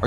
are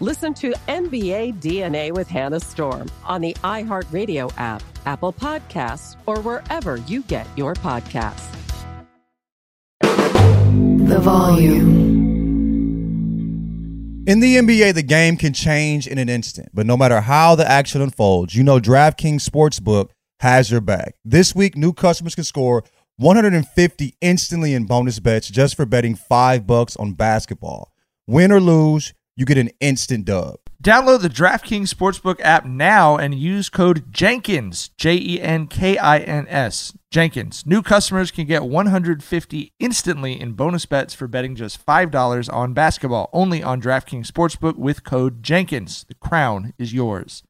Listen to NBA DNA with Hannah Storm on the iHeartRadio app, Apple Podcasts, or wherever you get your podcasts. The volume. In the NBA, the game can change in an instant, but no matter how the action unfolds, you know DraftKings Sportsbook has your back. This week, new customers can score $150 instantly in bonus bets just for betting $5 on basketball. Win or lose, you get an instant dub. Download the DraftKings Sportsbook app now and use code Jenkins, Jenkins, Jenkins. New customers can get $150 instantly in bonus bets for betting just $5 on basketball, only on DraftKings Sportsbook with code Jenkins. The crown is yours.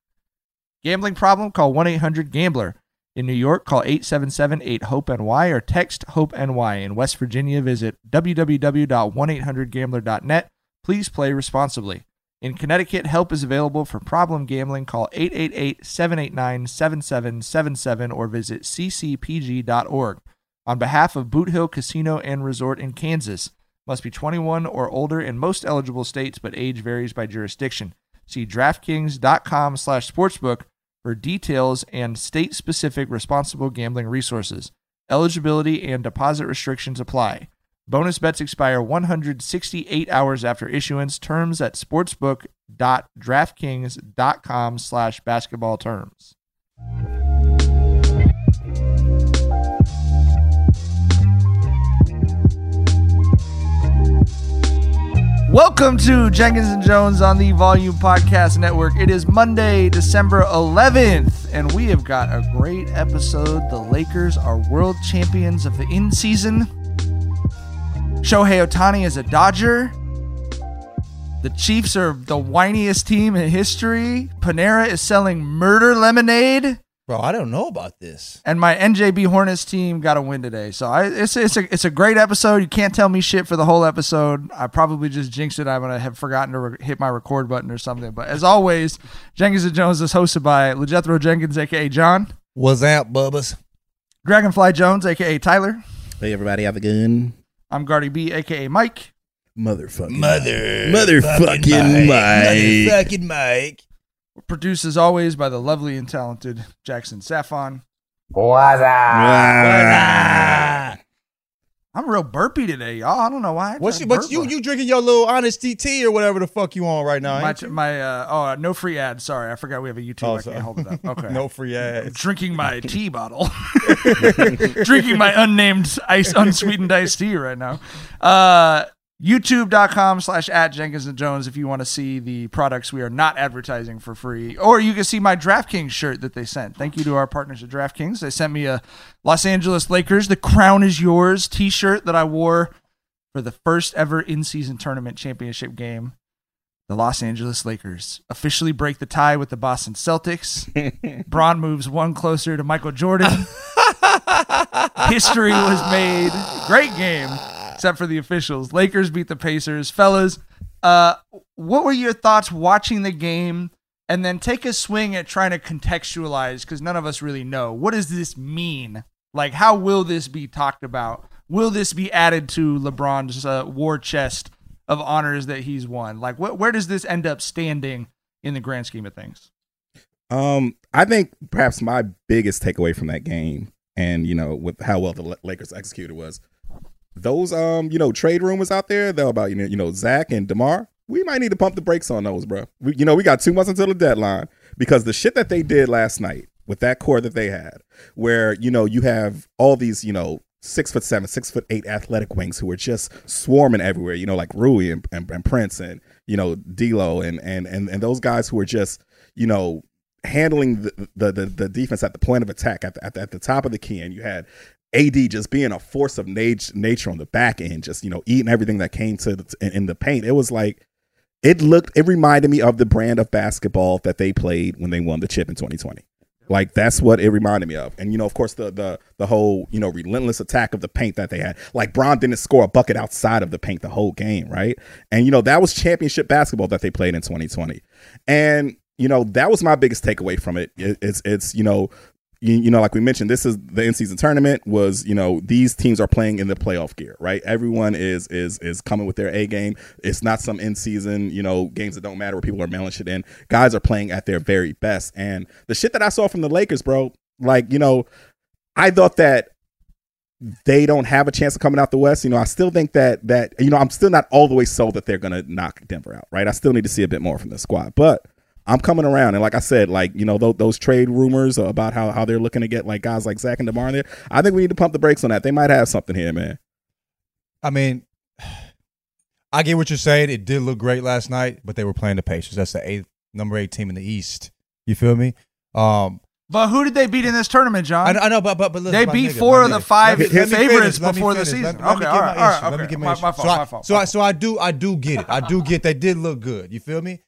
Gambling problem? Call 1-800-GAMBLER. In New York, call 877-8-HOPE-NY or text HOPE-NY. In West Virginia, visit www.1800gambler.net. Please play responsibly. In Connecticut, help is available for problem gambling. Call 888-789-7777 or visit ccpg.org. On behalf of Boot Hill Casino and Resort in Kansas, must be 21 or older in most eligible states, but age varies by jurisdiction. See DraftKings.com/sportsbook for details and state-specific responsible gambling resources. Eligibility and deposit restrictions apply. Bonus bets expire 168 hours after issuance. Terms at sportsbook.draftkings.com/basketballterms. Welcome to Jenkins and Jones on the Volume Podcast Network. It is Monday, December 11th, and we have got a great episode. The Lakers are world champions of the in-season. Shohei Ohtani is a Dodger. The Chiefs are the whiniest team in history. Panera is selling murder lemonade. Bro, I don't know about this. And my NJB Hornets team got a win today. So it's a great episode. You can't tell me shit for the whole episode. I probably just jinxed it. I'm going to have forgotten to hit my record button or something. But as always, Jenkins and Jones is hosted by LeJethro Jenkins, a.k.a. John. What's up, Bubba's? Dragonfly Jones, a.k.a. Tyler. Hey, everybody. Have a good. I'm Gardy B, a.k.a. Mike. Motherfucking Mike. Produced as always by the lovely and talented Jackson Saffon. What's up? I'm real burpy today, y'all. I don't know why. But you drinking your little honesty tea or whatever the fuck you on right now? No free ad. Sorry, I forgot we have a YouTube. Oh, I can't hold it up. Okay, no free ads. Drinking my tea bottle. Drinking my unnamed unsweetened iced tea right now. YouTube.com/@JenkinsandJones if you want to see the products we are not advertising for free. Or you can see my DraftKings shirt that they sent. Thank you to our partners at DraftKings. They sent me a Los Angeles Lakers, the crown is yours t-shirt that I wore for the first ever in-season tournament championship game. The Los Angeles Lakers officially break the tie with the Boston Celtics. Bron moves one closer to Michael Jordan. History was made. Great game, except for the officials. Lakers beat the Pacers. Fellas, what were your thoughts watching the game? And then take a swing at trying to contextualize, because none of us really know. What does this mean? Like, how will this be talked about? Will this be added to LeBron's war chest of honors that he's won? Like, where does this end up standing in the grand scheme of things? I think perhaps my biggest takeaway from that game, and, you know, with how well the Lakers executed, was those, trade rumors out there, though, about, Zach and DeMar. We might need to pump the brakes on those, bro. We got 2 months until the deadline, because the shit that they did last night with that core that they had, where, you have all these, 6'7", 6'8" athletic wings who are just swarming everywhere, like Rui and Prince and, D'Lo and those guys who are just, handling the defense at the point of attack at the top of the key. And you had AD just being a force of nature on the back end, just, eating everything that came to in the paint. It was like, it reminded me of the brand of basketball that they played when they won the chip in 2020. Like, that's what it reminded me of. And, of course, the whole, relentless attack of the paint that they had. Like, Bron didn't score a bucket outside of the paint the whole game, right? And, that was championship basketball that they played in 2020. And, that was my biggest takeaway from it. It's like we mentioned, this is the in-season tournament was, these teams are playing in the playoff gear, right? Everyone is coming with their A game. It's not some in-season, games that don't matter where people are mailing shit in. Guys are playing at their very best. And the shit that I saw from the Lakers, bro, like, I thought that they don't have a chance of coming out the West. I still think that, I'm still not all the way sold that they're going to knock Denver out, right? I still need to see a bit more from the squad, but I'm coming around. And like I said, like, those trade rumors about how they're looking to get like guys like Zach and DeMar in there. I think we need to pump the brakes on that. They might have something here, man. I mean, I get what you're saying. It did look great last night, but they were playing the Pacers. That's the number 8 team in the East. You feel me? But who did they beat in this tournament, John? I know, but listen, they beat four of the five favorites before the season. Okay, all right. Let me get my issue. My fault. So I do get it. I do get they did look good. You feel me?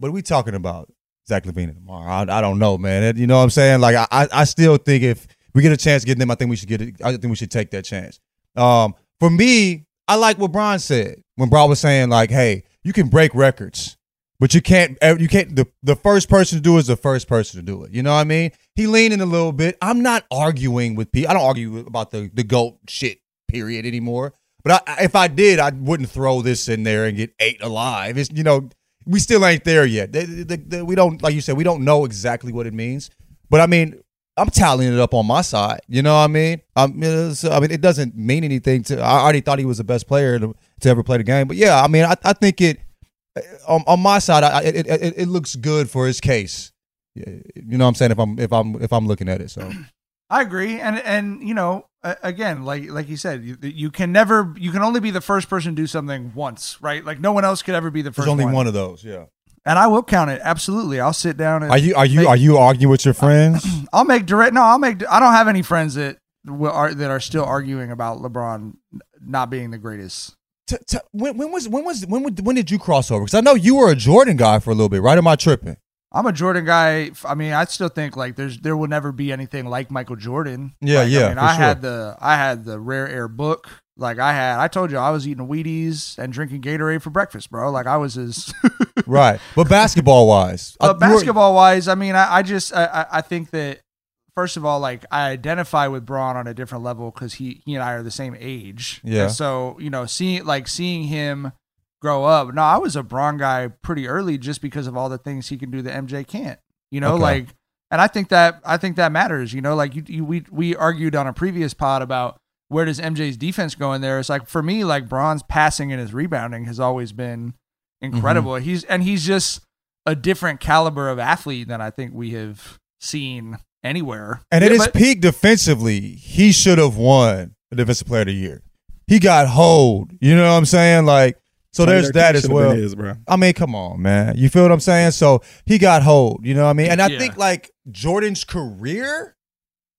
But we talking about Zach LaVine tomorrow. I don't know, man. You know what I'm saying? Like, I still think if we get a chance to get them, I think we should get it. I think we should take that chance. For me, I like what Bron said when Bron was saying, like, "Hey, you can break records, but you can't. The first person to do it is the first person to do it." You know what I mean? He leaned in a little bit. I'm not arguing with people. I don't argue about the GOAT shit period anymore. But if I did, I wouldn't throw this in there and get eight alive. It's We still ain't there yet. We don't, like you said, we don't know exactly what it means. But, I mean, I'm tallying it up on my side. You know what I mean? It doesn't mean anything. I already thought he was the best player to ever play the game. But, yeah, I mean, I think it, on my side, it looks good for his case. You know what I'm saying? If I'm looking at it, so. I agree. And again, like you said, you can only be the first person to do something once, right? Like, no one else could ever be the first. There's only one of those. Yeah. And I will count it. Absolutely. I'll sit down. And are you arguing with your friends? I don't have any friends that are still arguing about LeBron not being the greatest. When did you cross over? Cause I know you were a Jordan guy for a little bit, right? Am I tripping? I'm a Jordan guy. I mean, I still think like there will never be anything like Michael Jordan. Yeah, like, yeah. I mean, I had the Rare Air book. Like I told you, I was eating Wheaties and drinking Gatorade for breakfast, bro. Like I was his right. But basketball wise, I mean, I think that first of all, like I identify with Bron on a different level because he and I are the same age. Yeah. And so seeing him grow up. No, I was a Bron guy pretty early just because of all the things he can do that MJ can't. Okay. Like, and I think that matters. Like we argued on a previous pod about where does MJ's defense go in there. It's like for me, like Bron's passing and his rebounding has always been incredible. Mm-hmm. He's just a different caliber of athlete than I think we have seen anywhere. And at his peak defensively, he should have won the Defensive Player of the Year. He got holed. You know what I'm saying? Like. So there's that as well. I mean, come on, man. You feel what I'm saying? So he got hold, you know what I mean? And I think like Jordan's career,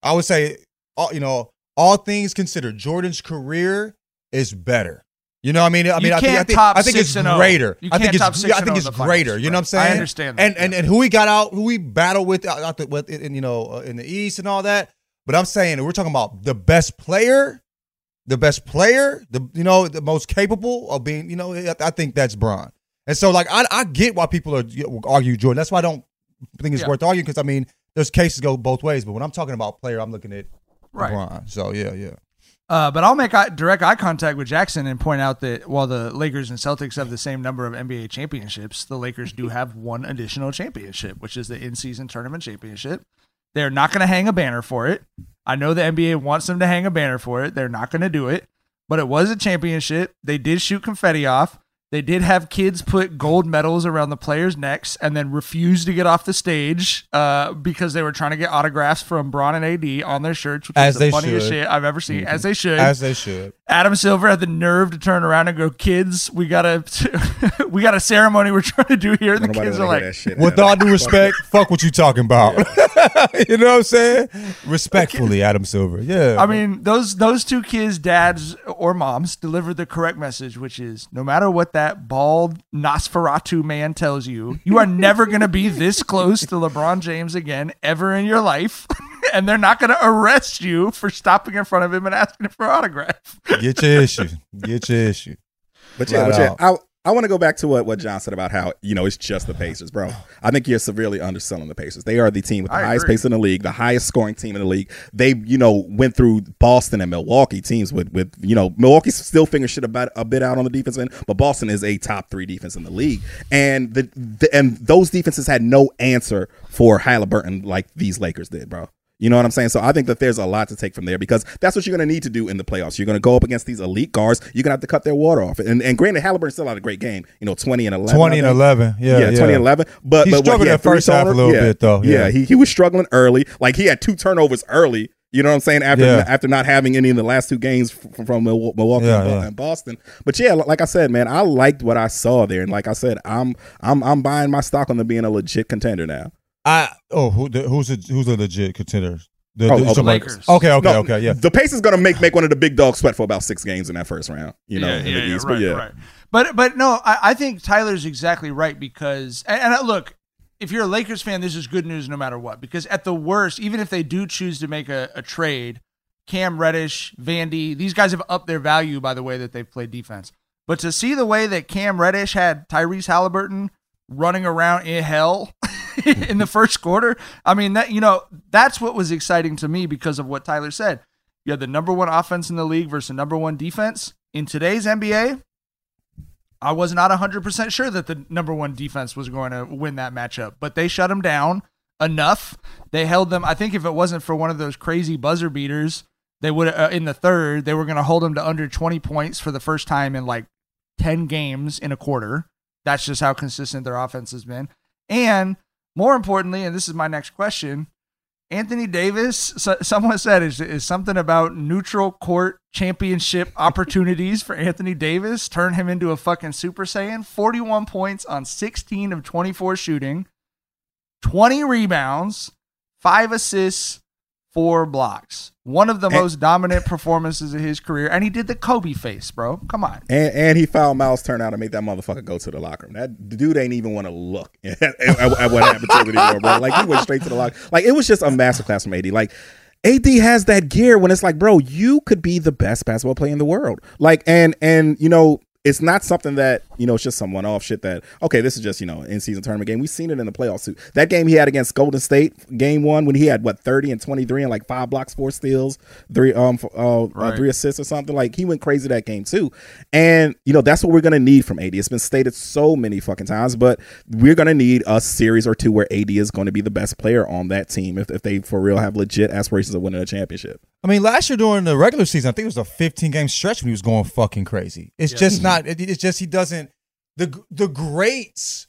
I would say, all things considered, Jordan's career is better. You know what I mean? I think it's greater. I think it's greater. You know what I'm saying? I understand that. And who he got out, who he battled with in the East and all that. But I'm saying we're talking about the best player, the most capable of being, I think that's Bron. And so, I get why people argue Jordan. That's why I don't think it's worth arguing, because, there's cases go both ways. But when I'm talking about player, I'm looking at LeBron. Right. So, yeah. But I'll make direct eye contact with Jackson and point out that while the Lakers and Celtics have the same number of NBA championships, the Lakers do have one additional championship, which is the in-season tournament championship. They're not going to hang a banner for it. I know the NBA wants them to hang a banner for it. They're not going to do it. But it was a championship. They did shoot confetti off. They did have kids put gold medals around the players' necks and then refuse to get off the stage because they were trying to get autographs from Bron and AD on their shirts, which is the funniest shit I've ever seen. Mm-hmm. As they should. Adam Silver had the nerve to turn around and go, "Kids, we got a ceremony we're trying to do here." And the kids are like, "With all due respect, fuck what you talking about." Yeah. You know what I'm saying? Respectfully, Adam Silver. Yeah. I mean, those two kids' dads or moms delivered the correct message, which is no matter what that bald Nosferatu man tells you, you are never going to be this close to LeBron James again ever in your life, and they're not going to arrest you for stopping in front of him and asking him for an autograph. Get your issue. But yeah, I want to go back to what John said about how it's just the Pacers, bro. I think you're severely underselling the Pacers. They are the team with the highest pace in the league, the highest scoring team in the league. They went through Boston and Milwaukee teams with Milwaukee's still figuring shit about a bit out on the defense end, but Boston is a top 3 defense in the league, and and those defenses had no answer for Haliburton like these Lakers did, bro. You know what I'm saying? So I think that there's a lot to take from there, because that's what you're going to need to do in the playoffs. You're going to go up against these elite guards. You're going to have to cut their water off. And granted, Haliburton still had a great game. 20 and 11. Yeah, 20 and 11. But he struggled that first half a little bit, though. Yeah, he was struggling early. He had 2 turnovers early. You know what I'm saying? After not having any in the last 2 games from Milwaukee and Boston. But yeah, like I said, man, I liked what I saw there, and like I said, I'm buying my stock on them being a legit contender now. Who's a legit contender? The Lakers. Okay, yeah. The Pacers gonna make one of the big dogs sweat for about 6 games in that first round. Right. But no, I think Tyler's exactly right, because look, if you're a Lakers fan, this is good news no matter what, because at the worst, even if they do choose to make a trade, Cam Reddish, Vandy, these guys have upped their value by the way that they've played defense. But to see the way that Cam Reddish had Tyrese Haliburton running around in hell in the first quarter, that's what was exciting to me, because of what Tyler said. You had the number 1 offense in the league versus the number 1 defense. In today's NBA, I was not 100% sure that the number 1 defense was going to win that matchup, but they shut them down enough. They held them. I think if it wasn't for one of those crazy buzzer beaters, they would in the third, they were going to hold them to under 20 points for the first time in 10 games in a quarter. That's just how consistent their offense has been. And more importantly, and this is my next question, Anthony Davis, someone said, is something about neutral court championship opportunities for Anthony Davis turn him into a fucking Super Saiyan. 41 points on 16 of 24 shooting, 20 rebounds, 5 assists, 4 blocks. One of the most dominant performances of his career. And he did the Kobe face, bro. Come on. And he fouled Miles Turnout and made that motherfucker go to the locker room. That dude ain't even want to look at what happened to him anymore, bro. He went straight to the locker. It was just a masterclass from AD. AD has that gear when it's bro, you could be the best basketball player in the world. It's not something that, it's just some one-off shit that, okay, this is just, in-season tournament game. We've seen it in the playoffs too. That game he had against Golden State, game 1, when he had, 30 and 23 and 5 blocks, 4 steals, 3 assists or something. He went crazy that game too. And, that's what we're going to need from AD. It's been stated so many fucking times, but we're going to need a series or 2 where AD is going to be the best player on that team if they for real have legit aspirations of winning a championship. Last year during the regular season, I think it was a 15-game stretch when he was going fucking crazy. It's just he doesn't. The greats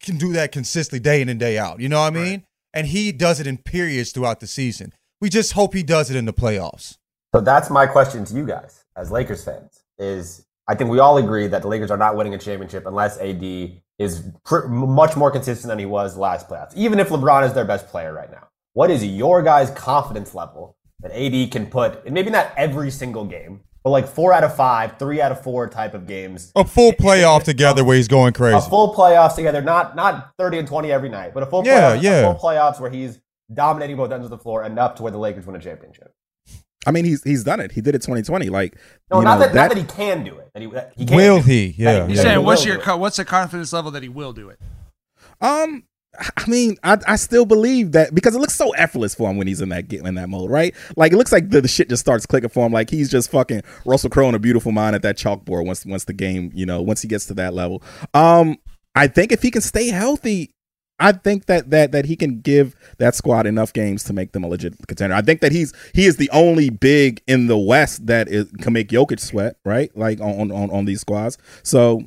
can do that consistently day in and day out. You know what I mean? Right. And he does it in periods throughout the season. We just hope he does it in the playoffs. So that's my question to you guys as Lakers fans is, I think we all agree that the Lakers are not winning a championship unless AD is much more consistent than he was last playoffs, even if LeBron is their best player right now. What is your guys' confidence level that AD can put, and maybe not every single game, but 4 out of 5, 3 out of 4 type of games. A full playoff together where he's going crazy. A full playoffs together, not 30 and 20 every night, but a full playoffs where he's dominating both ends of the floor enough to where the Lakers win a championship. I mean, he's done it. He did it 2020. Like, no, not that he can do it. That he can will do he? It. Yeah. You're saying what's the confidence level that he will do it? I mean, I still believe that because it looks so effortless for him when he's in that mode, right? Like, it looks like the shit just starts clicking for him. Like, he's just fucking Russell Crowe in A Beautiful Mind at that chalkboard. Once the game, once he gets to that level, I think if he can stay healthy, I think that he can give that squad enough games to make them a legit contender. I think that he is the only big in the West that can make Jokic sweat, right? Like on these squads. So,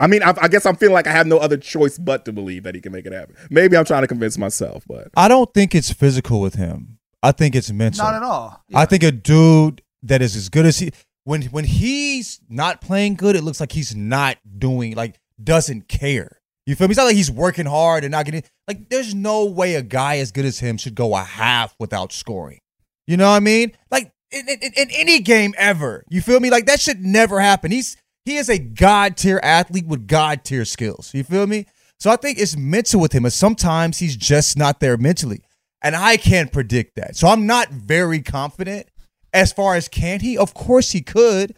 I mean, I guess I'm feeling like I have no other choice but to believe that he can make it happen. Maybe I'm trying to convince myself, but I don't think it's physical with him. I think it's mental. Not at all. Yeah. I think a dude that is as good as he when he's not playing good, it looks like he's not doing like doesn't care. You feel me? It's not like he's working hard and not getting like. There's no way a guy as good as him should go a half without scoring. You know what I mean? Like in any game ever. You feel me? Like that should never happen. He is a god tier athlete with god tier skills. You feel me? So I think it's mental with him, and sometimes he's just not there mentally, and I can't predict that. So I'm not very confident as far as can he. Of course he could.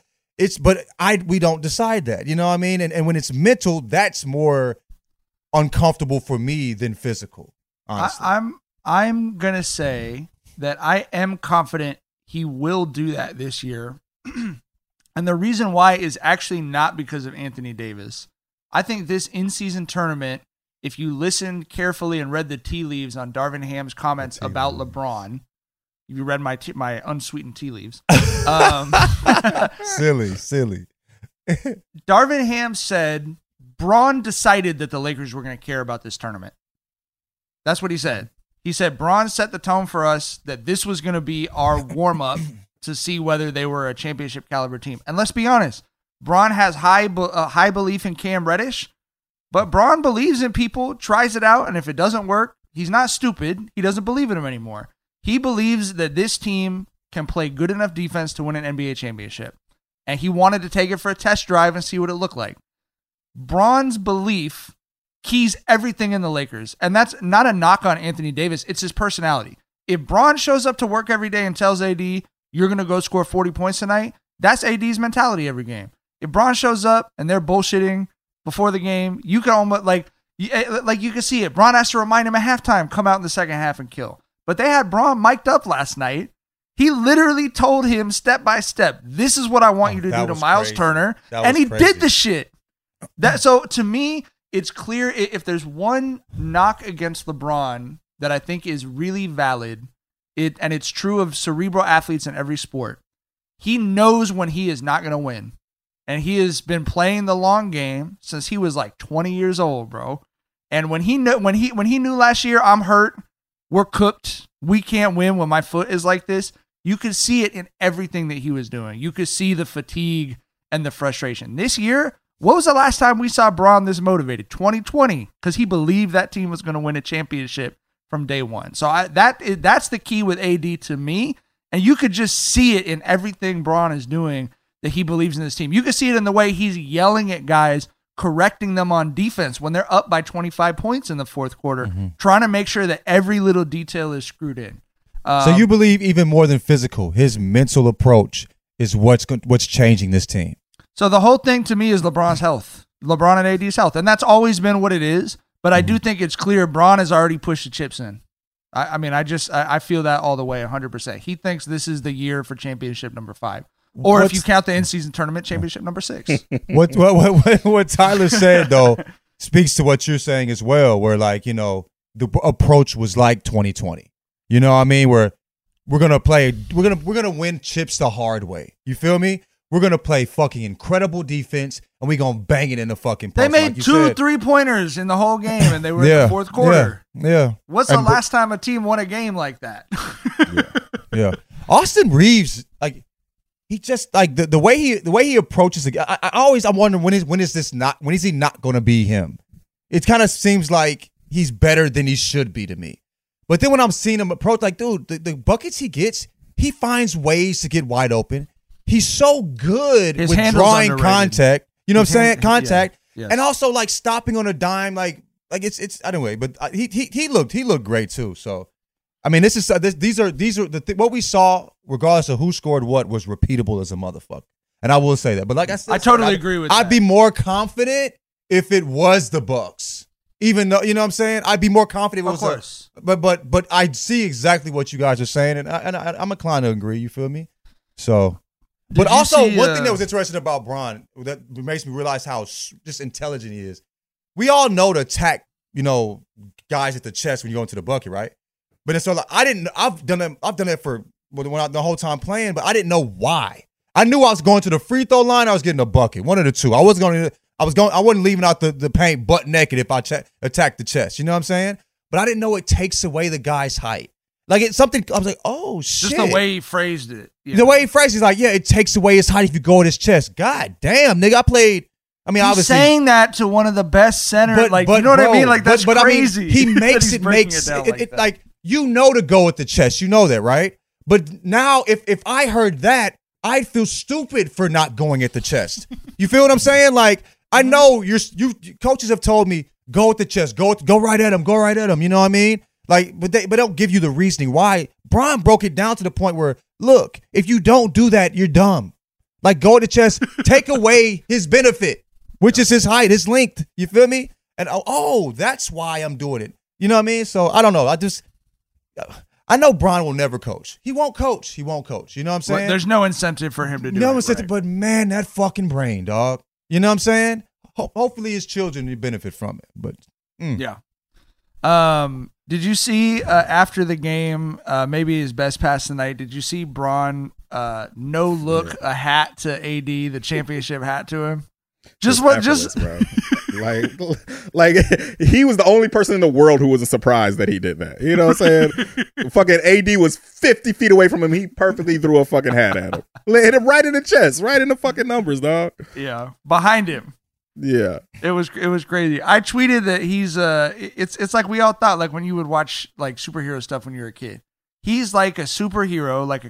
But we don't decide that. You know what I mean? And when it's mental, that's more uncomfortable for me than physical, honestly. I'm gonna say that I am confident he will do that this year, and the reason why is actually not because of Anthony Davis. I think this in-season tournament, if you listened carefully and read the tea leaves on Darvin Ham's comments about LeBron, if you read my unsweetened tea leaves, silly. Darvin Ham said Braun decided that the Lakers were going to care about this tournament. That's what he said. He said Braun set the tone for us that this was going to be our warm-up to see whether they were a championship-caliber team. And let's be honest, Braun has high belief in Cam Reddish, but Braun believes in people, tries it out, and if it doesn't work, he's not stupid. He doesn't believe in him anymore. He believes that this team can play good enough defense to win an NBA championship, and he wanted to take it for a test drive and see what it looked like. Braun's belief keys everything in the Lakers. And that's not a knock on Anthony Davis. It's his personality. If Braun shows up to work every day and tells AD, you're going to go score 40 points tonight, that's AD's mentality every game. If Braun shows up and they're bullshitting before the game, you can almost like you can see it. Braun has to remind him at halftime, come out in the second half and kill. But they had Braun mic'd up last night. He literally told him step by step, this is what I want you to do to Miles Turner. And he did the shit. So to me, it's clear if there's one knock against LeBron that I think is really valid, and it's true of cerebral athletes in every sport, he knows when he is not going to win. And he has been playing the long game since he was like 20 years old, bro. And when he knew last year, I'm hurt, we're cooked, we can't win when my foot is like this, you could see it in everything that he was doing. You could see the fatigue and the frustration. This year, what was the last time we saw Braun this motivated? 2020, because he believed that team was going to win a championship from day one. So that's the key with AD to me, and you could just see it in everything Braun is doing that he believes in this team. You can see it in the way he's yelling at guys, correcting them on defense when they're up by 25 points in the fourth quarter, trying to make sure that every little detail is screwed in. So you believe even more than physical, his mental approach is what's changing this team. So the whole thing to me is LeBron's health, LeBron and AD's health. And that's always been what it is. But I do think it's clear Bron has already pushed the chips in. I feel that all the way, 100%. He thinks this is the year for championship number 5. Or if you count the in-season tournament, championship number 6. What Tyler said, though, speaks to what you're saying as well, where, like, the approach was like 2020. You know what I mean? Where we're going to win chips the hard way. You feel me? We're going to play fucking incredible defense, and we're going to bang it in the fucking post. They made 2 3-pointers in the whole game, and they were in the fourth quarter. Yeah. What's the last time a team won a game like that? Yeah. Austin Reeves, like, he just, like, the way he approaches it, I'm wondering when is he not going to be him? It kind of seems like he's better than he should be to me. But then when I'm seeing him approach, like, dude, the buckets he gets, he finds ways to get wide open. He's so good with drawing contact. You know what I'm saying? Contact. Yeah. And also, like, stopping on a dime. Like it's anyway, but he looked great too. So I mean, these are what we saw. Regardless of who scored what, was repeatable as a motherfucker, and I will say that. But like I said, I totally agree with. I'd be more confident if it was the Bucks, even though you know what I'm saying. I'd be more confident. Of course, but I see exactly what you guys are saying, and I'm inclined to agree. You feel me? So, but also one thing that was interesting about Bron that makes me realize how just intelligent he is. We all know to attack, you know, guys at the chest when you go into the bucket, right? But it's sort of like I've done that for the whole time playing, but I didn't know why. I knew I was going to the free throw line. I was getting a bucket, one of the two. I wasn't leaving out the paint butt naked if I attacked the chest. You know what I'm saying? But I didn't know it takes away the guy's height. Like it's something. I was like, oh shit. Just the way he phrased it. Yeah. The way he phrased it, he's like, yeah, it takes away his height if you go at his chest. God damn, nigga, I played. I mean, he's obviously saying that to one of the best centers, you know what I mean? Like that's crazy. I mean, he makes it like you know to go at the chest. You know that, right? But now, if I heard that, I'd feel stupid for not going at the chest. You feel what I'm saying? Like I know you coaches have told me go at the chest, go right at him, go right at him. You know what I mean? Like, but they don't give you the reasoning why. Bron broke it down to the point where, look, if you don't do that, you're dumb. Like go at the chest, take away his benefit, which is his height, his length. You feel me? And oh, that's why I'm doing it. You know what I mean? So I don't know. I know Bron will never coach. He won't coach. He won't coach. You know what I'm saying? Well, there's no incentive for him to do it. No incentive, right. But man, that fucking brain, dog. You know what I'm saying? Hopefully his children benefit from it. But yeah. Did you see after the game, maybe his best pass tonight? Did you see Bron no look a hat to AD, the championship hat to him? Just bro. like he was the only person in the world who wasn't surprised that he did that. You know what I'm saying? Fucking AD was 50 feet away from him. He perfectly threw a fucking hat at him. Hit him right in the chest, right in the fucking numbers, dog. Yeah, behind him. Yeah, it was crazy. I tweeted that he's it's like we all thought, like when you would watch like superhero stuff when you were a kid. He's like a superhero, like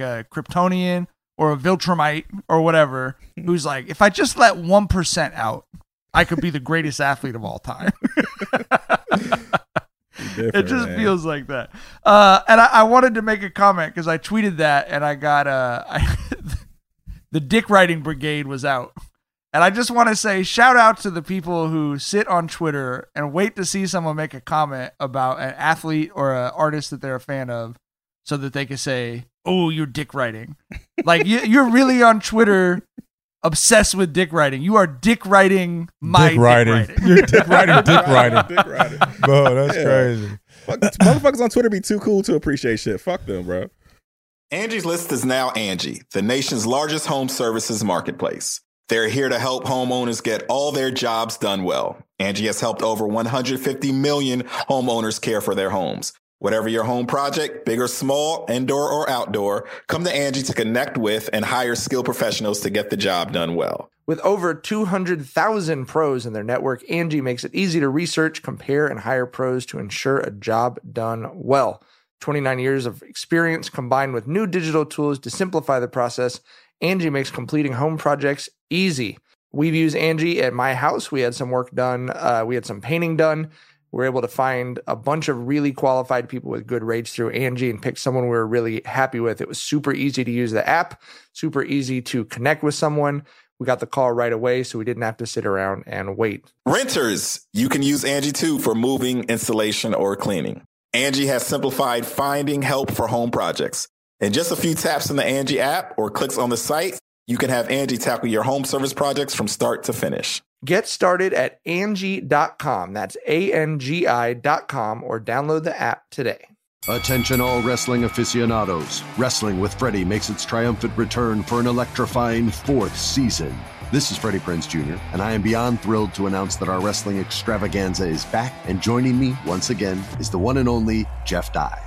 a Kryptonian or a Viltrumite or whatever, who's like, if I just let 1% out, I could be the greatest athlete of all time. It just feels like that. And I wanted to make a comment because I tweeted that and I got the dick writing brigade was out. And I just want to say shout out to the people who sit on Twitter and wait to see someone make a comment about an athlete or an artist that they're a fan of so that they can say, oh, you're dick writing. Like you're really on Twitter obsessed with dick writing. You are dick writing my dick writing. You're dick writing dick writing. Dick writing. Bro, that's crazy. Fuck, motherfuckers on Twitter be too cool to appreciate shit. Fuck them, bro. Angie's List is now Angie, the nation's largest home services marketplace. They're here to help homeowners get all their jobs done well. Angie has helped over 150 million homeowners care for their homes. Whatever your home project, big or small, indoor or outdoor, come to Angie to connect with and hire skilled professionals to get the job done well. With over 200,000 pros in their network, Angie makes it easy to research, compare, and hire pros to ensure a job done well. 29 years of experience combined with new digital tools to simplify the process, Angie makes completing home projects easy. We've used Angie at my house. We had some work done. We had some painting done. We're able to find a bunch of really qualified people with good rates through Angie and pick someone we were really happy with. It was super easy to use the app, super easy to connect with someone. We got the call right away, so we didn't have to sit around and wait. Renters, you can use Angie too for moving, installation, or cleaning. Angie has simplified finding help for home projects. In just a few taps in the Angie app or clicks on the site, you can have Angie tackle your home service projects from start to finish. Get started at Angie.com. That's ANGI.com or download the app today. Attention all wrestling aficionados. Wrestling with Freddie makes its triumphant return for an electrifying 4th season. This is Freddie Prinze Jr., and I am beyond thrilled to announce that our wrestling extravaganza is back, and joining me once again is the one and only Jeff Dye.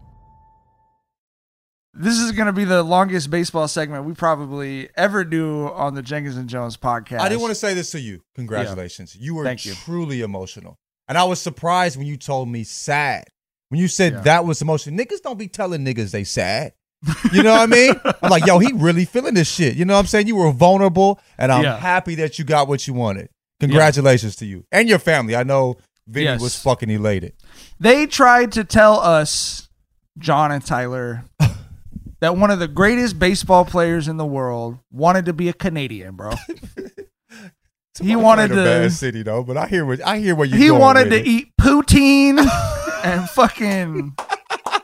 This is going to be the longest baseball segment we probably ever do on the Jenkins and Jones podcast. I didn't want to say this to you. Congratulations. Yeah. You were truly emotional. And I was surprised when you told me sad. When you said that was emotional. Niggas don't be telling niggas they sad. You know what I mean? I'm like, yo, he really feeling this shit. You know what I'm saying? You were vulnerable, and I'm happy that you got what you wanted. Congratulations to you and your family. I know Vinny was fucking elated. They tried to tell us, John and Tyler, that one of the greatest baseball players in the world wanted to be a Canadian, bro. He wanted to bad city though, but I hear what you're doing. He wanted to eat poutine and fucking.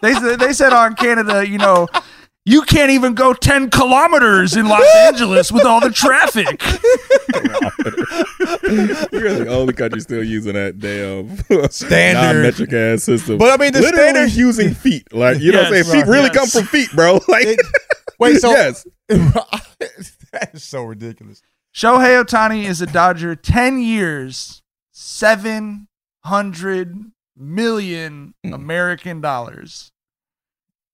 They said on Canada, you know, you can't even go 10 kilometers in Los Angeles with all the traffic. We're the only country still using that damn standard metric ass system. But I mean, the standard using feet, like you know, what I'm saying, feet really come from feet, bro. Like, that is so ridiculous. Shohei Ohtani is a Dodger, 10 years, $700 million American dollars.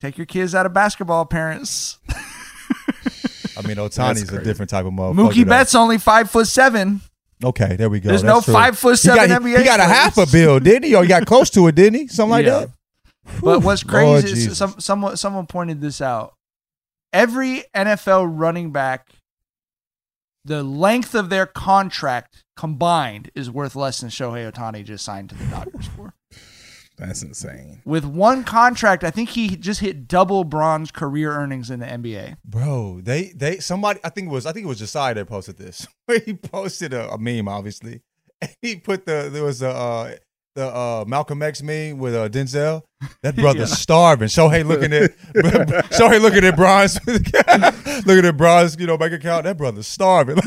Take your kids out of basketball, parents. I mean, Ohtani's a different type of motherfucker. Mookie Betts only 5'7". Okay, there we go. There's That's no 5'7" NBA. He got a half a bill, didn't he? Or he got close to it, didn't he? Something like that. But what's crazy is someone pointed this out. Every NFL running back, the length of their contract combined is worth less than Shohei Ohtani just signed to the Dodgers for. That's insane. With one contract, I think he just hit double Braun's career earnings in the NBA. Bro, somebody, I think it was Josiah that posted this. He posted a meme, obviously. And he put there was the Malcolm X meme with Denzel. That brother's starving. Shohei looking at Braun's looking at Braun's, you know, bank account. That brother's starving.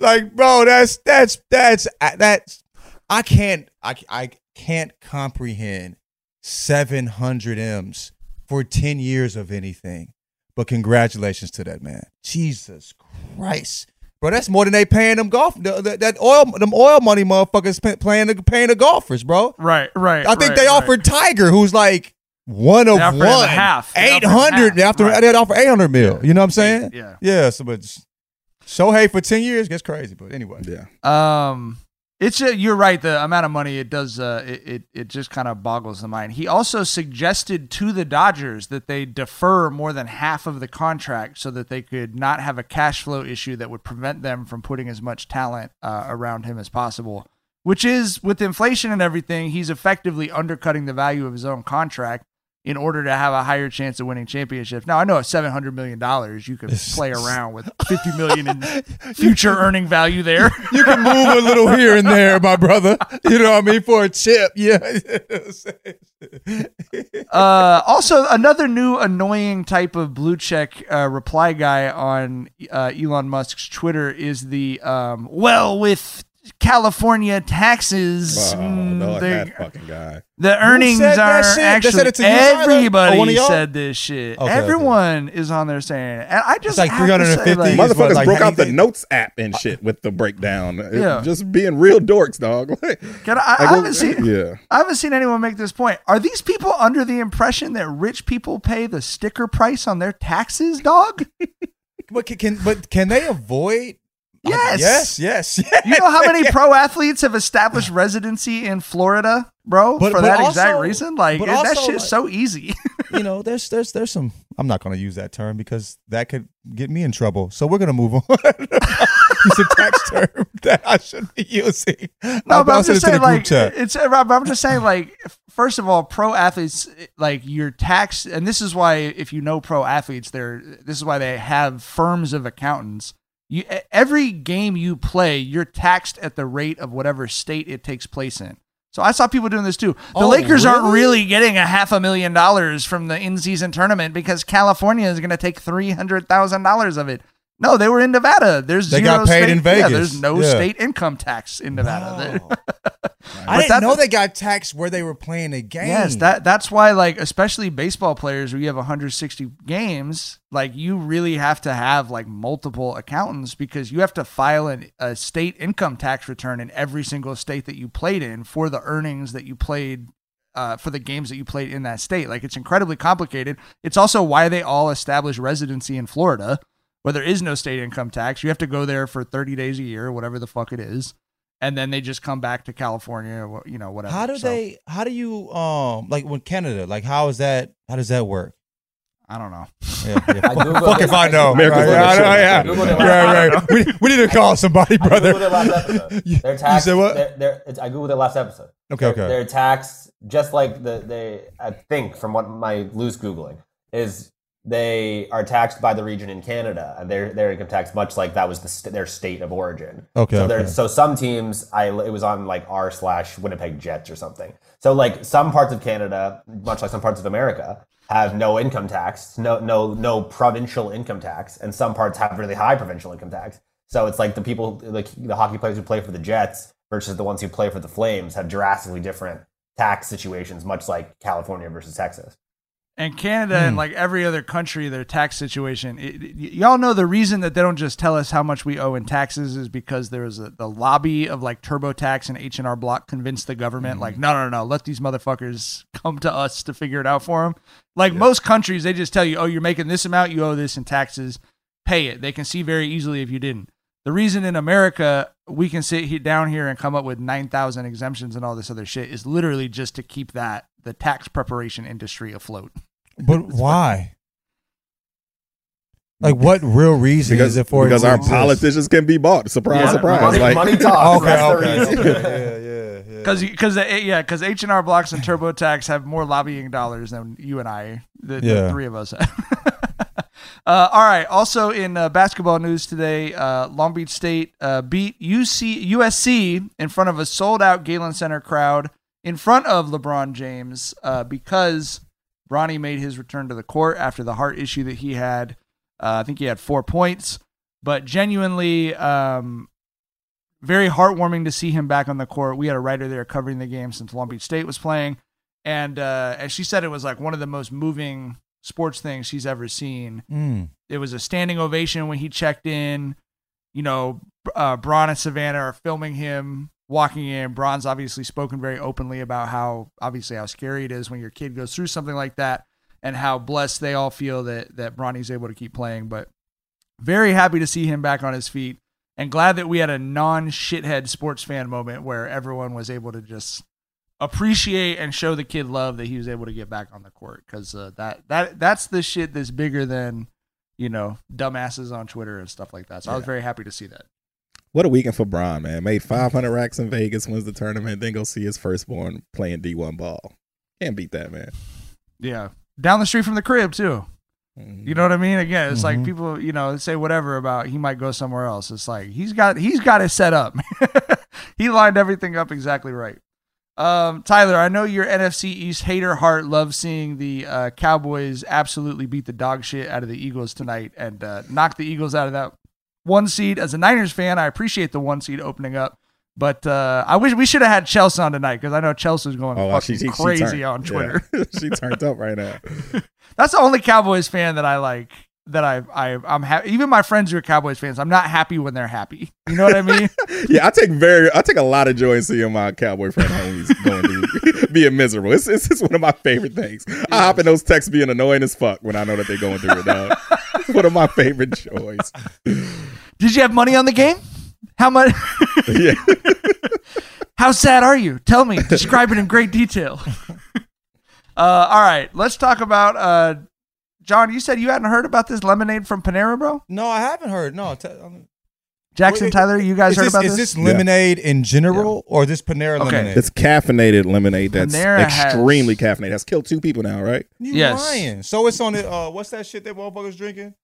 Like, bro, that's I can't comprehend 700 M's for 10 years of anything, but congratulations to that man. Jesus Christ, bro, that's more than they paying them golf. Them oil money motherfuckers paying the golfers, bro. Right. I think they offered Tiger, who's like half 800. They'd offer $800 million. Yeah. You know what I'm saying? Yeah. Yeah. So, but Shohei for 10 years gets crazy. But anyway, yeah. You're right. The amount of money it does, it just kind of boggles the mind. He also suggested to the Dodgers that they defer more than half of the contract so that they could not have a cash flow issue that would prevent them from putting as much talent around him as possible, which is, with inflation and everything, he's effectively undercutting the value of his own contract in order to have a higher chance of winning championships. Now, I know at $700 million, you can play around with $50 million in future earning value there. You can move a little here and there, my brother. You know what I mean? For a chip. Yeah. Also, another new annoying type of blue check reply guy on Elon Musk's Twitter is the, with California taxes. That fucking guy. The earnings are actually. Everybody said this shit. Okay, Everyone is on there saying it. And I just. It's like 350. Motherfuckers broke out the notes app and shit with the breakdown. Yeah. Just being real dorks, dog. I haven't seen anyone make this point. Are these people under the impression that rich people pay the sticker price on their taxes, dog? But can they avoid? Yes. You know how many pro athletes have established residency in Florida, bro, exact reason? Like, that shit's so easy. You know, there's some. I'm not going to use that term because that could get me in trouble. So we're going to move on. use a text term that I should be using. No, but I'm just saying, like, it's Rob. I'm just saying, like, first of all, pro athletes, like, you're taxed, and this is why, if you know pro athletes, this is why they have firms of accountants. Every game you play, you're taxed at the rate of whatever state it takes place in. So I saw people doing this too. The Lakers aren't really getting $500,000 from the in-season tournament because California is going to take $300,000 of it. No, they were in Nevada. They got paid in Vegas. Yeah, there's no state income tax in Nevada. Wow. I didn't know they got taxed where they were playing a game. Yes, that's why, like, especially baseball players, where you have 160 games, like, you really have to have, like, multiple accountants because you have to file a state income tax return in every single state that you played in for the earnings that you played for the games that you played in that state. Like, it's incredibly complicated. It's also why they all establish residency in Florida, where there is no state income tax. You have to go there for 30 days a year, whatever the fuck it is. And then they just come back to California, or, you know, whatever. How do you, like, when Canada, like, how does that work? I don't know. Yeah. Fuck if I know. Right. We need to call somebody, brother. I Googled it last episode. They're taxed. You said what? I Googled it last episode. Okay. They're taxed just like I think, from what my loose Googling is, they are taxed by the region in Canada, and their income tax, much like that was their state of origin. Okay. So some teams, it was on like r/Winnipeg Jets or something. So like some parts of Canada, much like some parts of America, have no income tax, no provincial income tax, and some parts have really high provincial income tax. So it's like the people, like the hockey players who play for the Jets versus the ones who play for the Flames have drastically different tax situations, much like California versus Texas. And Canada and like every other country, their tax situation, y'all know the reason that they don't just tell us how much we owe in taxes is because there was the lobby of like TurboTax and H&R Block convinced the government like, no, let these motherfuckers come to us to figure it out for them. Like most countries, they just tell you, oh, you're making this amount, you owe this in taxes, pay it. They can see very easily if you didn't. The reason in America we can sit down here and come up with 9,000 exemptions and all this other shit is literally just to keep the tax preparation industry afloat. But why? Like, what real reason is it for? Because our politicians can be bought. Surprise, surprise. Money talks. Okay. Because H&R Blocks and TurboTax have more lobbying dollars than you and I, the three of us have. All right. Also in basketball news today, Long Beach State beat USC in front of a sold-out Galen Center crowd in front of LeBron James because Bronny made his return to the court after the heart issue that he had. I think he had 4 points, but genuinely very heartwarming to see him back on the court. We had a writer there covering the game since Long Beach State was playing, and as she said, it was like one of the most moving sports things she's ever seen. It was a standing ovation when he checked in. You know, Bron and Savannah are filming him walking in. Bron's obviously spoken very openly about how scary it is when your kid goes through something like that, and how blessed they all feel that Bronny's able to keep playing. But very happy to see him back on his feet, and glad that we had a non-shithead sports fan moment where everyone was able to just appreciate and show the kid love that he was able to get back on the court. Cause that's the shit that's bigger than, you know, dumbasses on Twitter and stuff like that. So I was very happy to see that. What a weekend for Bron, man. Made 500 racks in Vegas, wins the tournament, then go see his firstborn playing D1 ball. Can't beat that, man. Yeah. Down the street from the crib too. Mm-hmm. You know what I mean? Again, it's like people, you know, say whatever about he might go somewhere else. It's like, he's got it set up. He lined everything up exactly right. Tyler, I know your NFC East hater heart loves seeing the Cowboys absolutely beat the dog shit out of the Eagles tonight and knock the Eagles out of that one seed. As a Niners fan, I appreciate the one seed opening up, but I wish we should have had Chelsea on tonight because I know Chelsea's going fucking crazy on Twitter. Yeah. She turned up right now. That's the only Cowboys fan that I like. I'm happy. Even my friends who are Cowboys fans, I'm not happy when they're happy. You know what I mean? Yeah, I take a lot of joy in seeing my Cowboy friend homies going through being miserable. It's just one of my favorite things. Yeah. I hop in those texts being annoying as fuck when I know that they're going through it, dog. It's one of my favorite joys. Did you have money on the game? How much? Yeah. How sad are you? Tell me. Describe it in great detail. All right, let's talk about. John, you said you hadn't heard about this lemonade from Panera, bro? No, I haven't heard. No. Jackson, Tyler, you guys heard about this? Is this lemonade in general or this Panera lemonade? It's caffeinated lemonade that's extremely caffeinated. That's killed two people now, right? You're lying. So it's on the, what's that shit that motherfuckers drinking?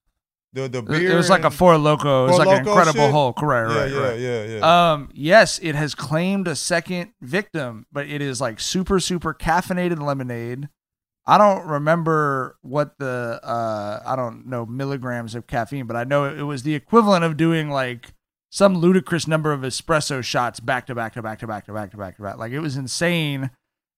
The beer. It was like a Four Loko. It was like an Incredible Hulk. Right. Yes, it has claimed a second victim, but it is like super, super caffeinated lemonade. I don't remember what the, I don't know, milligrams of caffeine, but I know it was the equivalent of doing like some ludicrous number of espresso shots back to back to back to back to back to back to back. Like it was insane.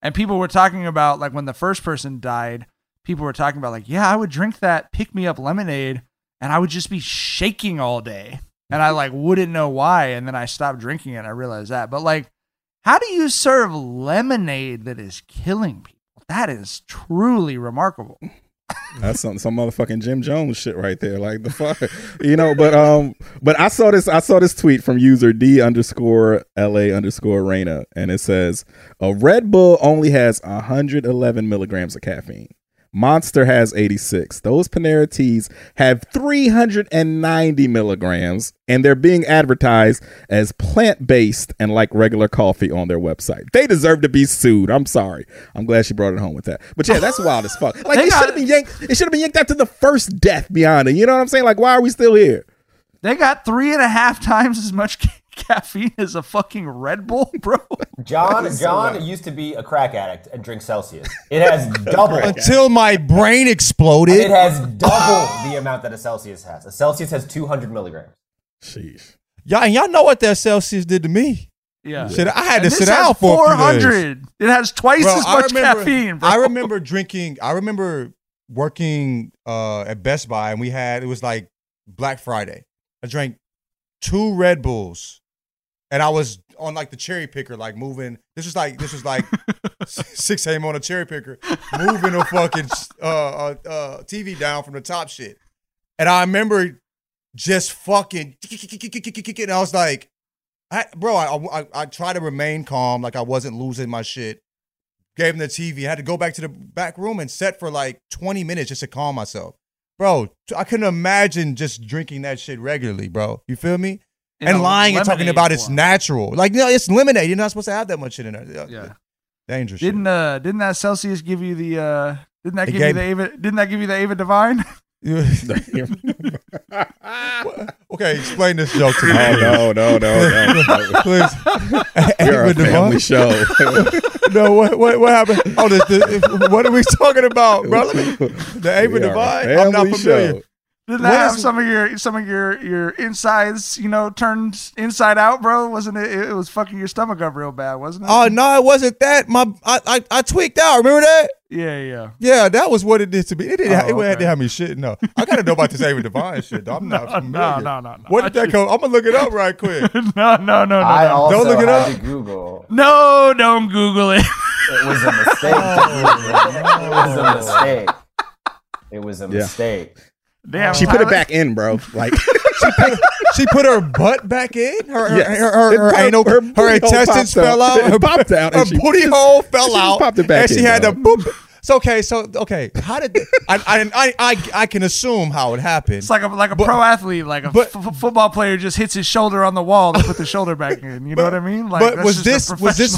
And people were talking about like when the first person died, people were talking about like, yeah, I would drink that pick me up lemonade and I would just be shaking all day. And I like wouldn't know why. And then I stopped drinking it. And I realized that. But like, how do you serve lemonade that is killing people? That is truly remarkable. That's some motherfucking Jim Jones shit right there. Like the fuck, you know. But I saw this. I saw this tweet from user D_LA_Reina, and it says a Red Bull only has 111 milligrams of caffeine. Monster has 86. Those Panera teas have 390 milligrams, and they're being advertised as plant-based and like regular coffee on their website. They deserve to be sued. I'm sorry. I'm glad she brought it home with that. But yeah, that's wild as fuck. Like it should have been yanked after the first death beyond it. You know what I'm saying? Like, why are we still here? They got 3.5 times as much caffeine as a fucking Red Bull, bro. John used to be a crack addict and drink Celsius. It has double. Until my brain exploded. It has double the amount that a Celsius has. A Celsius has 200 milligrams. Jeez. Y'all know what that Celsius did to me. Yeah. I had to sit out for 400. It has twice as much caffeine, bro. I remember working at Best Buy, and it was like Black Friday. I drank 2 Red Bulls. And I was on like the cherry picker, like moving. This was like 6 a.m. on a cherry picker, moving a fucking TV down from the top shit. And I remember just fucking, and I was like, bro, I tried to remain calm, like I wasn't losing my shit. Gave him the TV. I had to go back to the back room and set for like 20 minutes just to calm myself. Bro, I couldn't imagine just drinking that shit regularly, bro. You feel me? And lying and talking about it's natural. Like, no, it's lemonade. You're not supposed to have that much shit in there. Yeah. Dangerous. Didn't that Celsius give you the didn't that give you the Ava Divine? Okay, explain this joke to me. Oh, no. Please. You're a family show. No, what happened? Oh, what are we talking about, brother? The Ava Divine? I'm not familiar. Didn't that have some of your insides, you know, turned inside out, bro? Wasn't it? It was fucking your stomach up real bad, wasn't it? Oh no, it wasn't that. I tweaked out. Remember that? Yeah. That was what it did to me. It had to have me shitting. No, I gotta know about this Ava Divine shit. Though. I'm not familiar. No. What did that go? I'm gonna look it up right quick. No. Don't look it up. Google. No, don't Google it. It was a mistake. It was a mistake. Damn, she put it back in, bro. Like she put her butt back in. Her intestines fell out. Her popped out. Her booty hole fell out. Popped it back. And she had to boop. So okay. How did I can assume how it happened? It's like a pro athlete, football player just hits his shoulder on the wall to put the shoulder back in. You know what I mean? Like, but was this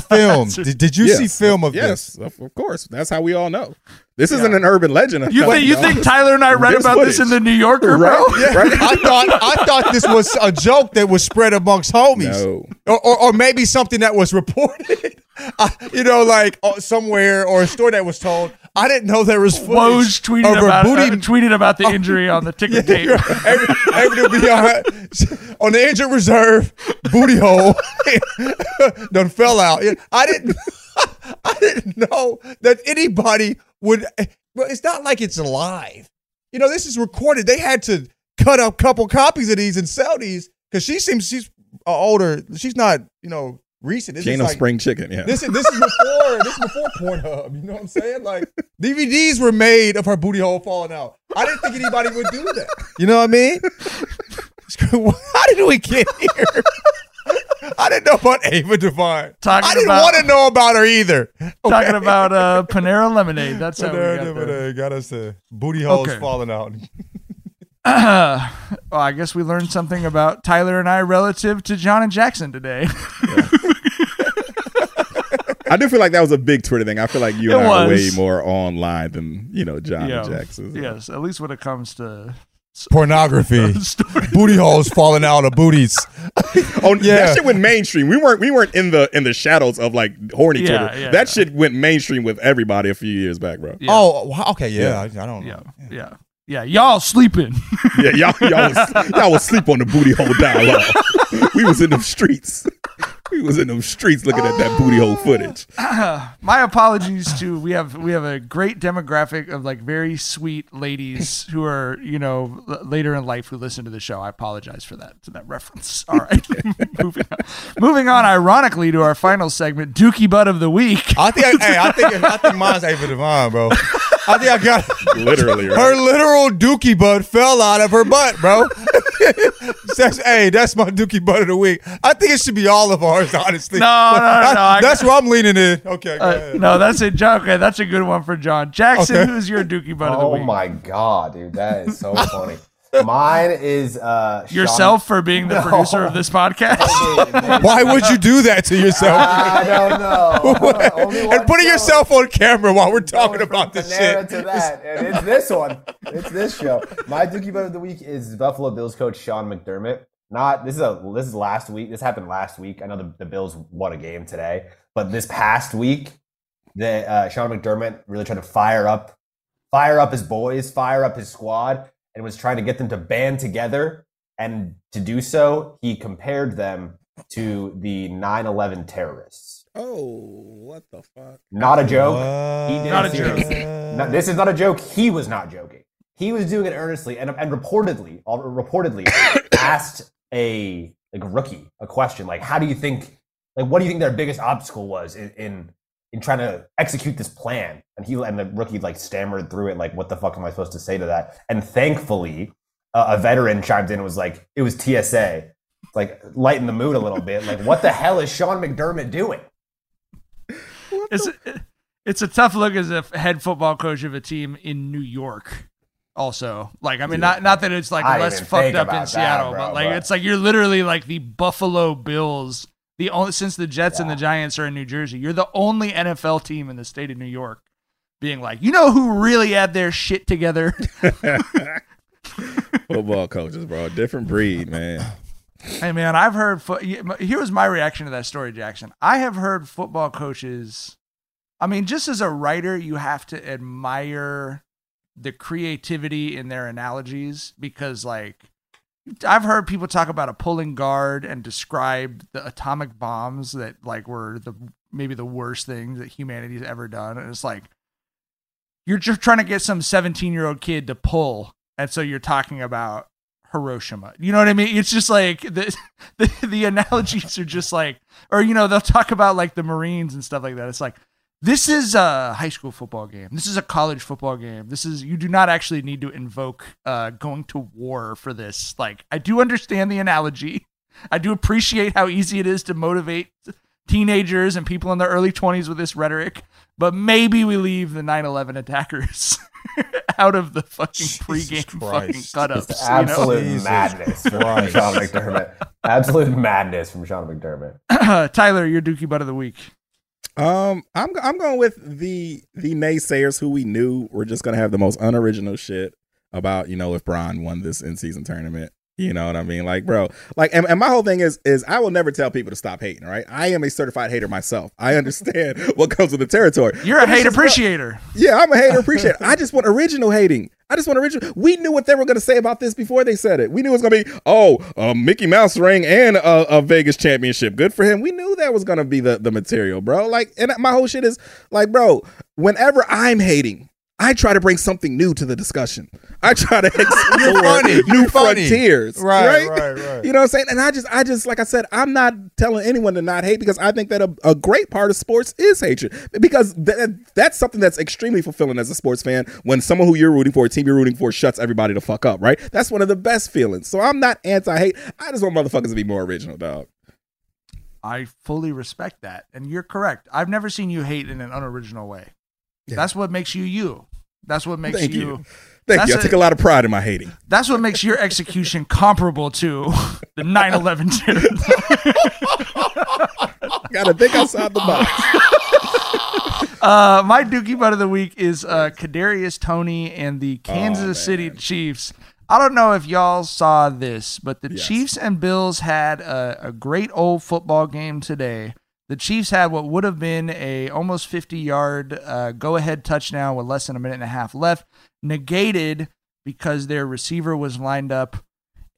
filmed? Did you see film of this? Yes, of course. That's how we all know. This isn't an urban legend. You think Tyler and I read about this in the New Yorker, bro? Right? Yeah. Right? I thought this was a joke that was spread amongst homies, or maybe something that was reported, somewhere, or a story that was told. I didn't know there was footage. tweeted about the injury on the ticker tape. On the injured reserve, booty hole done fell out. I didn't know that anybody would. But it's not like it's live. You know, this is recorded. They had to cut a couple copies of these and sell these because she's older. She's not, recent. She ain't no spring chicken. Yeah. This is before Pornhub. You know what I'm saying? Like DVDs were made of her booty hole falling out. I didn't think anybody would do that. You know what I mean? How did we get here? I didn't know about Ava Divine. I didn't want to know about her either. Okay. Talking about Panera lemonade. That's how we got there. Got us the booty holes falling out. well, I guess we learned something about Tyler and I relative to John and Jackson today. Yeah. I do feel like that was a big Twitter thing. I feel like you and I are way more online than, John and Jackson. So. Yes, at least when it comes to... pornography, booty holes falling out of booties. Oh yeah, that shit went mainstream. We weren't in the shadows of like horny Twitter. Yeah, that shit went mainstream with everybody a few years back, bro. Yeah. Oh, okay, I don't know. Yeah, y'all sleeping. Yeah, y'all was sleep on the booty hole dialogue. We was in them streets. We was in them streets looking at that booty hole footage. My apologies to we have a great demographic of like very sweet ladies who are later in life who listen to the show. I apologize for that reference. All right, moving on. Ironically, to our final segment, Dookie Butt of the Week. I think mine's Ava Devine, bro. I think I got it. Literally, right? Her literal dookie butt fell out of her butt, bro. That's my dookie butt of the week. I think it should be all of ours, honestly. No. That's where I'm leaning in. Okay, go ahead. No, that's it, John. Okay, that's a good one for John. Jackson, okay. Who's your dookie butt of the week? Oh, my God, dude. That is so funny. Mine is yourself for being the producer of this podcast. Why would you do that to yourself? I don't know. And putting yourself on camera while we're talking about this shit. To that. And it's this one. It's this show. My dookie butt of the week is Buffalo Bills coach Sean McDermott. This is last week. This happened last week. I know the Bills won a game today, but this past week, Sean McDermott really tried to fire up his boys, fire up his squad. And was trying to get them to band together, and to do so, he compared them to the 9/11 terrorists. Oh, what the fuck! Not a joke. This is not a joke. He was not joking. He was doing it earnestly, and reportedly asked a rookie a question like, what do you think their biggest obstacle was in trying to execute this plan? And the rookie stammered through it, what the fuck am I supposed to say to that? And thankfully, a veteran chimed in and was like, it was TSA. Lighten the mood a little bit. What the hell is Sean McDermott doing? It's a tough look as a head football coach of a team in New York. Also, not that it's less fucked up in Seattle, but it's you're literally the Buffalo Bills. The only since the Jets and the Giants are in New Jersey, you're the only NFL team in the state of New York being who really had their shit together. Football coaches, bro, different breed, man. Hey, man, I've heard. Here was my reaction to that story, Jackson. I have heard football coaches. I mean, just as a writer, you have to admire the creativity in their analogies because, I've heard people talk about a pulling guard and describe the atomic bombs that were maybe the worst thing that humanity's ever done. And it's you're just trying to get some 17-year-old kid to pull. And so you're talking about Hiroshima. You know what I mean? It's just the analogies are just they'll talk about the Marines and stuff like that. It's this is a high school football game. This is a college football game. You do not actually need to invoke going to war for this. I do understand the analogy. I do appreciate how easy it is to motivate teenagers and people in their early 20s with this rhetoric, but maybe we leave the 9/11 attackers out of the fucking pregame fucking cut-ups. It's absolute madness from Sean McDermott. Absolute madness from Sean McDermott. Tyler, your dookie butt of the week. I'm going with the naysayers who we knew were just gonna have the most unoriginal shit about if Bron won this in season tournament. You know what I mean? Bro. And my whole thing is I will never tell people to stop hating, right? I am a certified hater myself. I understand what comes with the territory. You're a hate appreciator. Yeah, I'm a hater appreciator. I just want original hating. We knew what they were going to say about this before they said it. We knew it was going to be, Mickey Mouse ring and a Vegas championship. Good for him. We knew that was going to be the material, bro. And my whole shit is bro, whenever I'm hating, I try to bring something new to the discussion. I try to explore new frontiers. Right. You know what I'm saying? And I just, like I said, I'm not telling anyone to not hate because I think that a great part of sports is hatred because that's something that's extremely fulfilling as a sports fan when someone who you're rooting for, a team you're rooting for, shuts everybody the fuck up, right? That's one of the best feelings. So I'm not anti-hate. I just want motherfuckers to be more original, dog. I fully respect that. And you're correct. I've never seen you hate in an unoriginal way. Yeah. That's what makes you. That's what makes you Thank you. I take a lot of pride in my hating. That's what makes your execution comparable to the 9/11 terror. Gotta think outside the box. My Dookie Butt of the Week is Kadarius Toney and the Kansas City Chiefs. I don't know if y'all saw this, but the Chiefs and Bills had a great old football game today. The Chiefs had what would have been a almost 50-yard go-ahead touchdown with less than a minute and a half left, negated because their receiver was lined up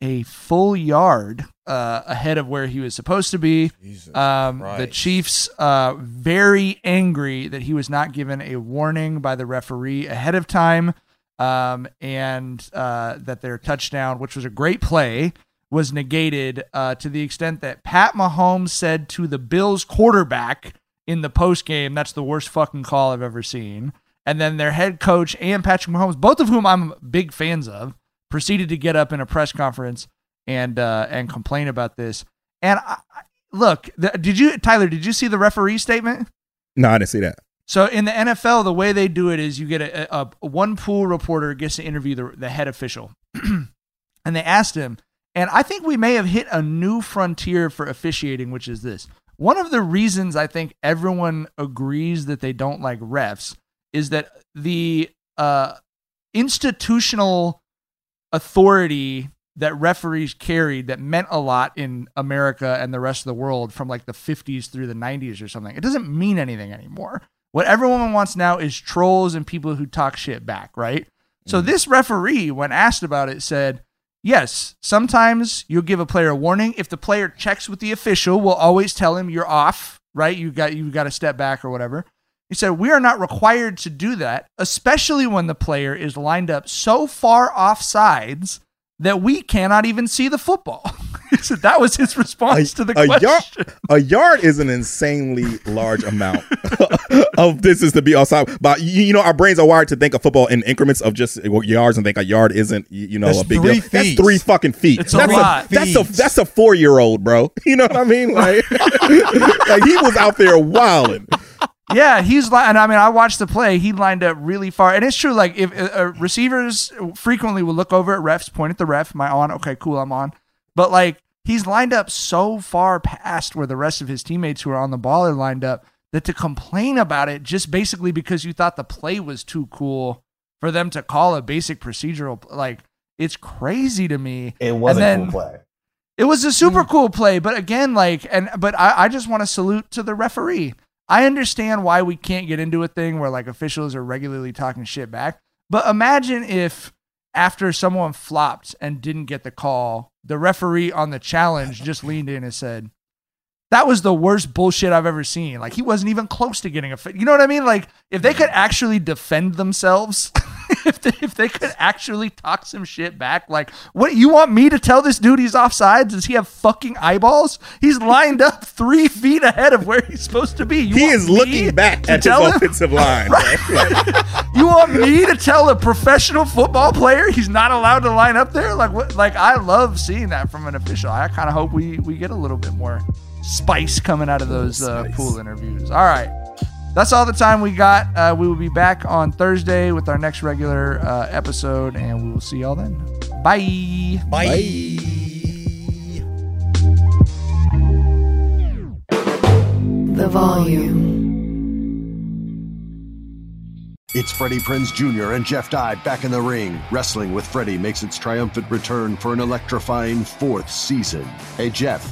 a full yard ahead of where he was supposed to be. The Chiefs very angry that he was not given a warning by the referee ahead of time, and that their touchdown, which was a great play, was negated to the extent that Pat Mahomes said to the Bills quarterback in the postgame, that's the worst fucking call I've ever seen. And then their head coach and Patrick Mahomes, both of whom I'm big fans of, proceeded to get up in a press conference and complain about this. And Tyler, did you see the referee statement? No, I didn't see that. So in the NFL, the way they do it is you get a one pool reporter gets to interview the head official. And they asked him, and I think we may have hit a new frontier for officiating, which is this. One of the reasons I think everyone agrees that they don't like refs is that the institutional authority that referees carried that meant a lot in America and the rest of the world from like the 50s through the 90s or something, it doesn't mean anything anymore. What everyone wants now is trolls and people who talk shit back, right? Mm-hmm. So this referee, when asked about it, said, yes, sometimes you'll give a player a warning. If the player checks with the official, we'll always tell him you're off, right? You got to step back or whatever. He said, we are not required to do that, especially when the player is lined up so far off sides that we cannot even see the football. So that was his response to the question. A yard is an insanely large amount of distance to be outside. But you know, our brains are wired to think of football in increments of just yards and think a yard isn't, you know, that's a big deal. Feet. That's 3 fucking feet. That's a lot. That's a 4-year-old, bro. You know what I mean? Like, like he was out there wilding. Yeah, I watched the play. He lined up really far. And it's true, like, if receivers frequently will look over at refs, point at the ref, am I on? Okay, cool, I'm on. But, like, he's lined up so far past where the rest of his teammates who are on the ball are lined up that to complain about it just basically because you thought the play was too cool for them to call a basic procedural, like, it's crazy to me. It was a cool play. It was a super cool play. But, again, I just want to salute to the referee. I understand why we can't get into a thing where like officials are regularly talking shit back, but imagine if after someone flopped and didn't get the call, the referee on the challenge just leaned in and said, that was the worst bullshit I've ever seen. Like he wasn't even close to getting you know what I mean? Like if they could actually defend themselves, if they could actually talk some shit back, like what you want me to tell this dude he's offsides? Does he have fucking eyeballs? He's lined up 3 feet ahead of where he's supposed to be. He is looking back at his offensive line. Right? Right. You want me to tell a professional football player he's not allowed to line up there? Like what? Like I love seeing that from an official. I kind of hope we get a little bit more spice coming out of those pool interviews. All right. That's all the time we got. We will be back on Thursday with our next regular episode, and we will see y'all then. Bye. Bye. The Volume. It's Freddie Prinze Jr. and Jeff Dye back in the ring. Wrestling with Freddie makes its triumphant return for an electrifying 4th season. Hey, Jeff.